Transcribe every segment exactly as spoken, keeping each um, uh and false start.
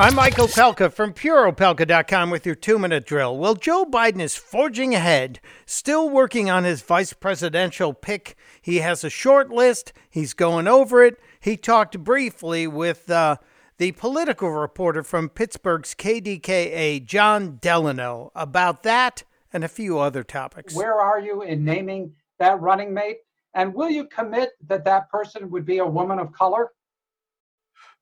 I'm Michael Pelka from Puro Pelka dot com with your two-minute drill. Well, Joe Biden is forging ahead, still working on his vice presidential pick. He has a short list. He's going over it. He talked briefly with uh, the political reporter from Pittsburgh's K D K A, John Delano, about that and a few other topics. Where are you in naming that running mate? And will you commit that that person would be a woman of color?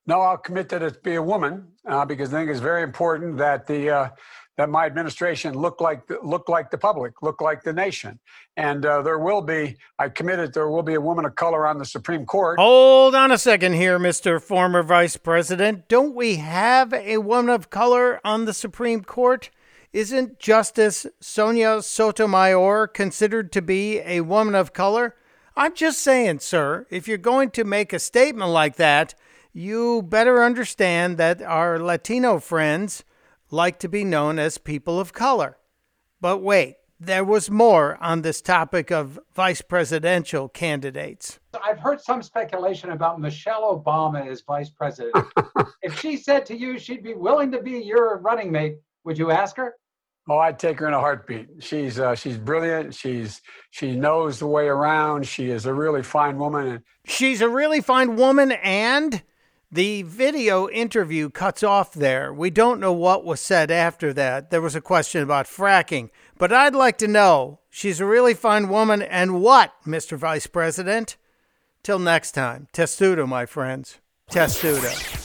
No, I'll commit that it be a woman uh, because I think it's very important that the uh, that my administration look like the, look like the public, look like the nation, and uh, there will be. I committed there will be a woman of color on the Supreme Court. Hold on a second here, Mister Former Vice President. Don't we have a woman of color on the Supreme Court? Isn't Justice Sonia Sotomayor considered to be a woman of color? I'm just saying, sir, if you're going to make a statement like that, you better understand that our Latino friends like to be known as people of color. But wait, there was more on this topic of vice presidential candidates. I've heard some speculation about Michelle Obama as vice president. If she said to you she'd be willing to be your running mate, would you ask her? Oh, I'd take her in a heartbeat. She's uh, she's brilliant. She's she knows the way around. She is a really fine woman. She's a really fine woman and... The video interview cuts off there. We don't know what was said after that. There was a question about fracking. But I'd like to know, she's a really fine woman and what, Mister Vice President? Till next time. Testudo, my friends. Testudo.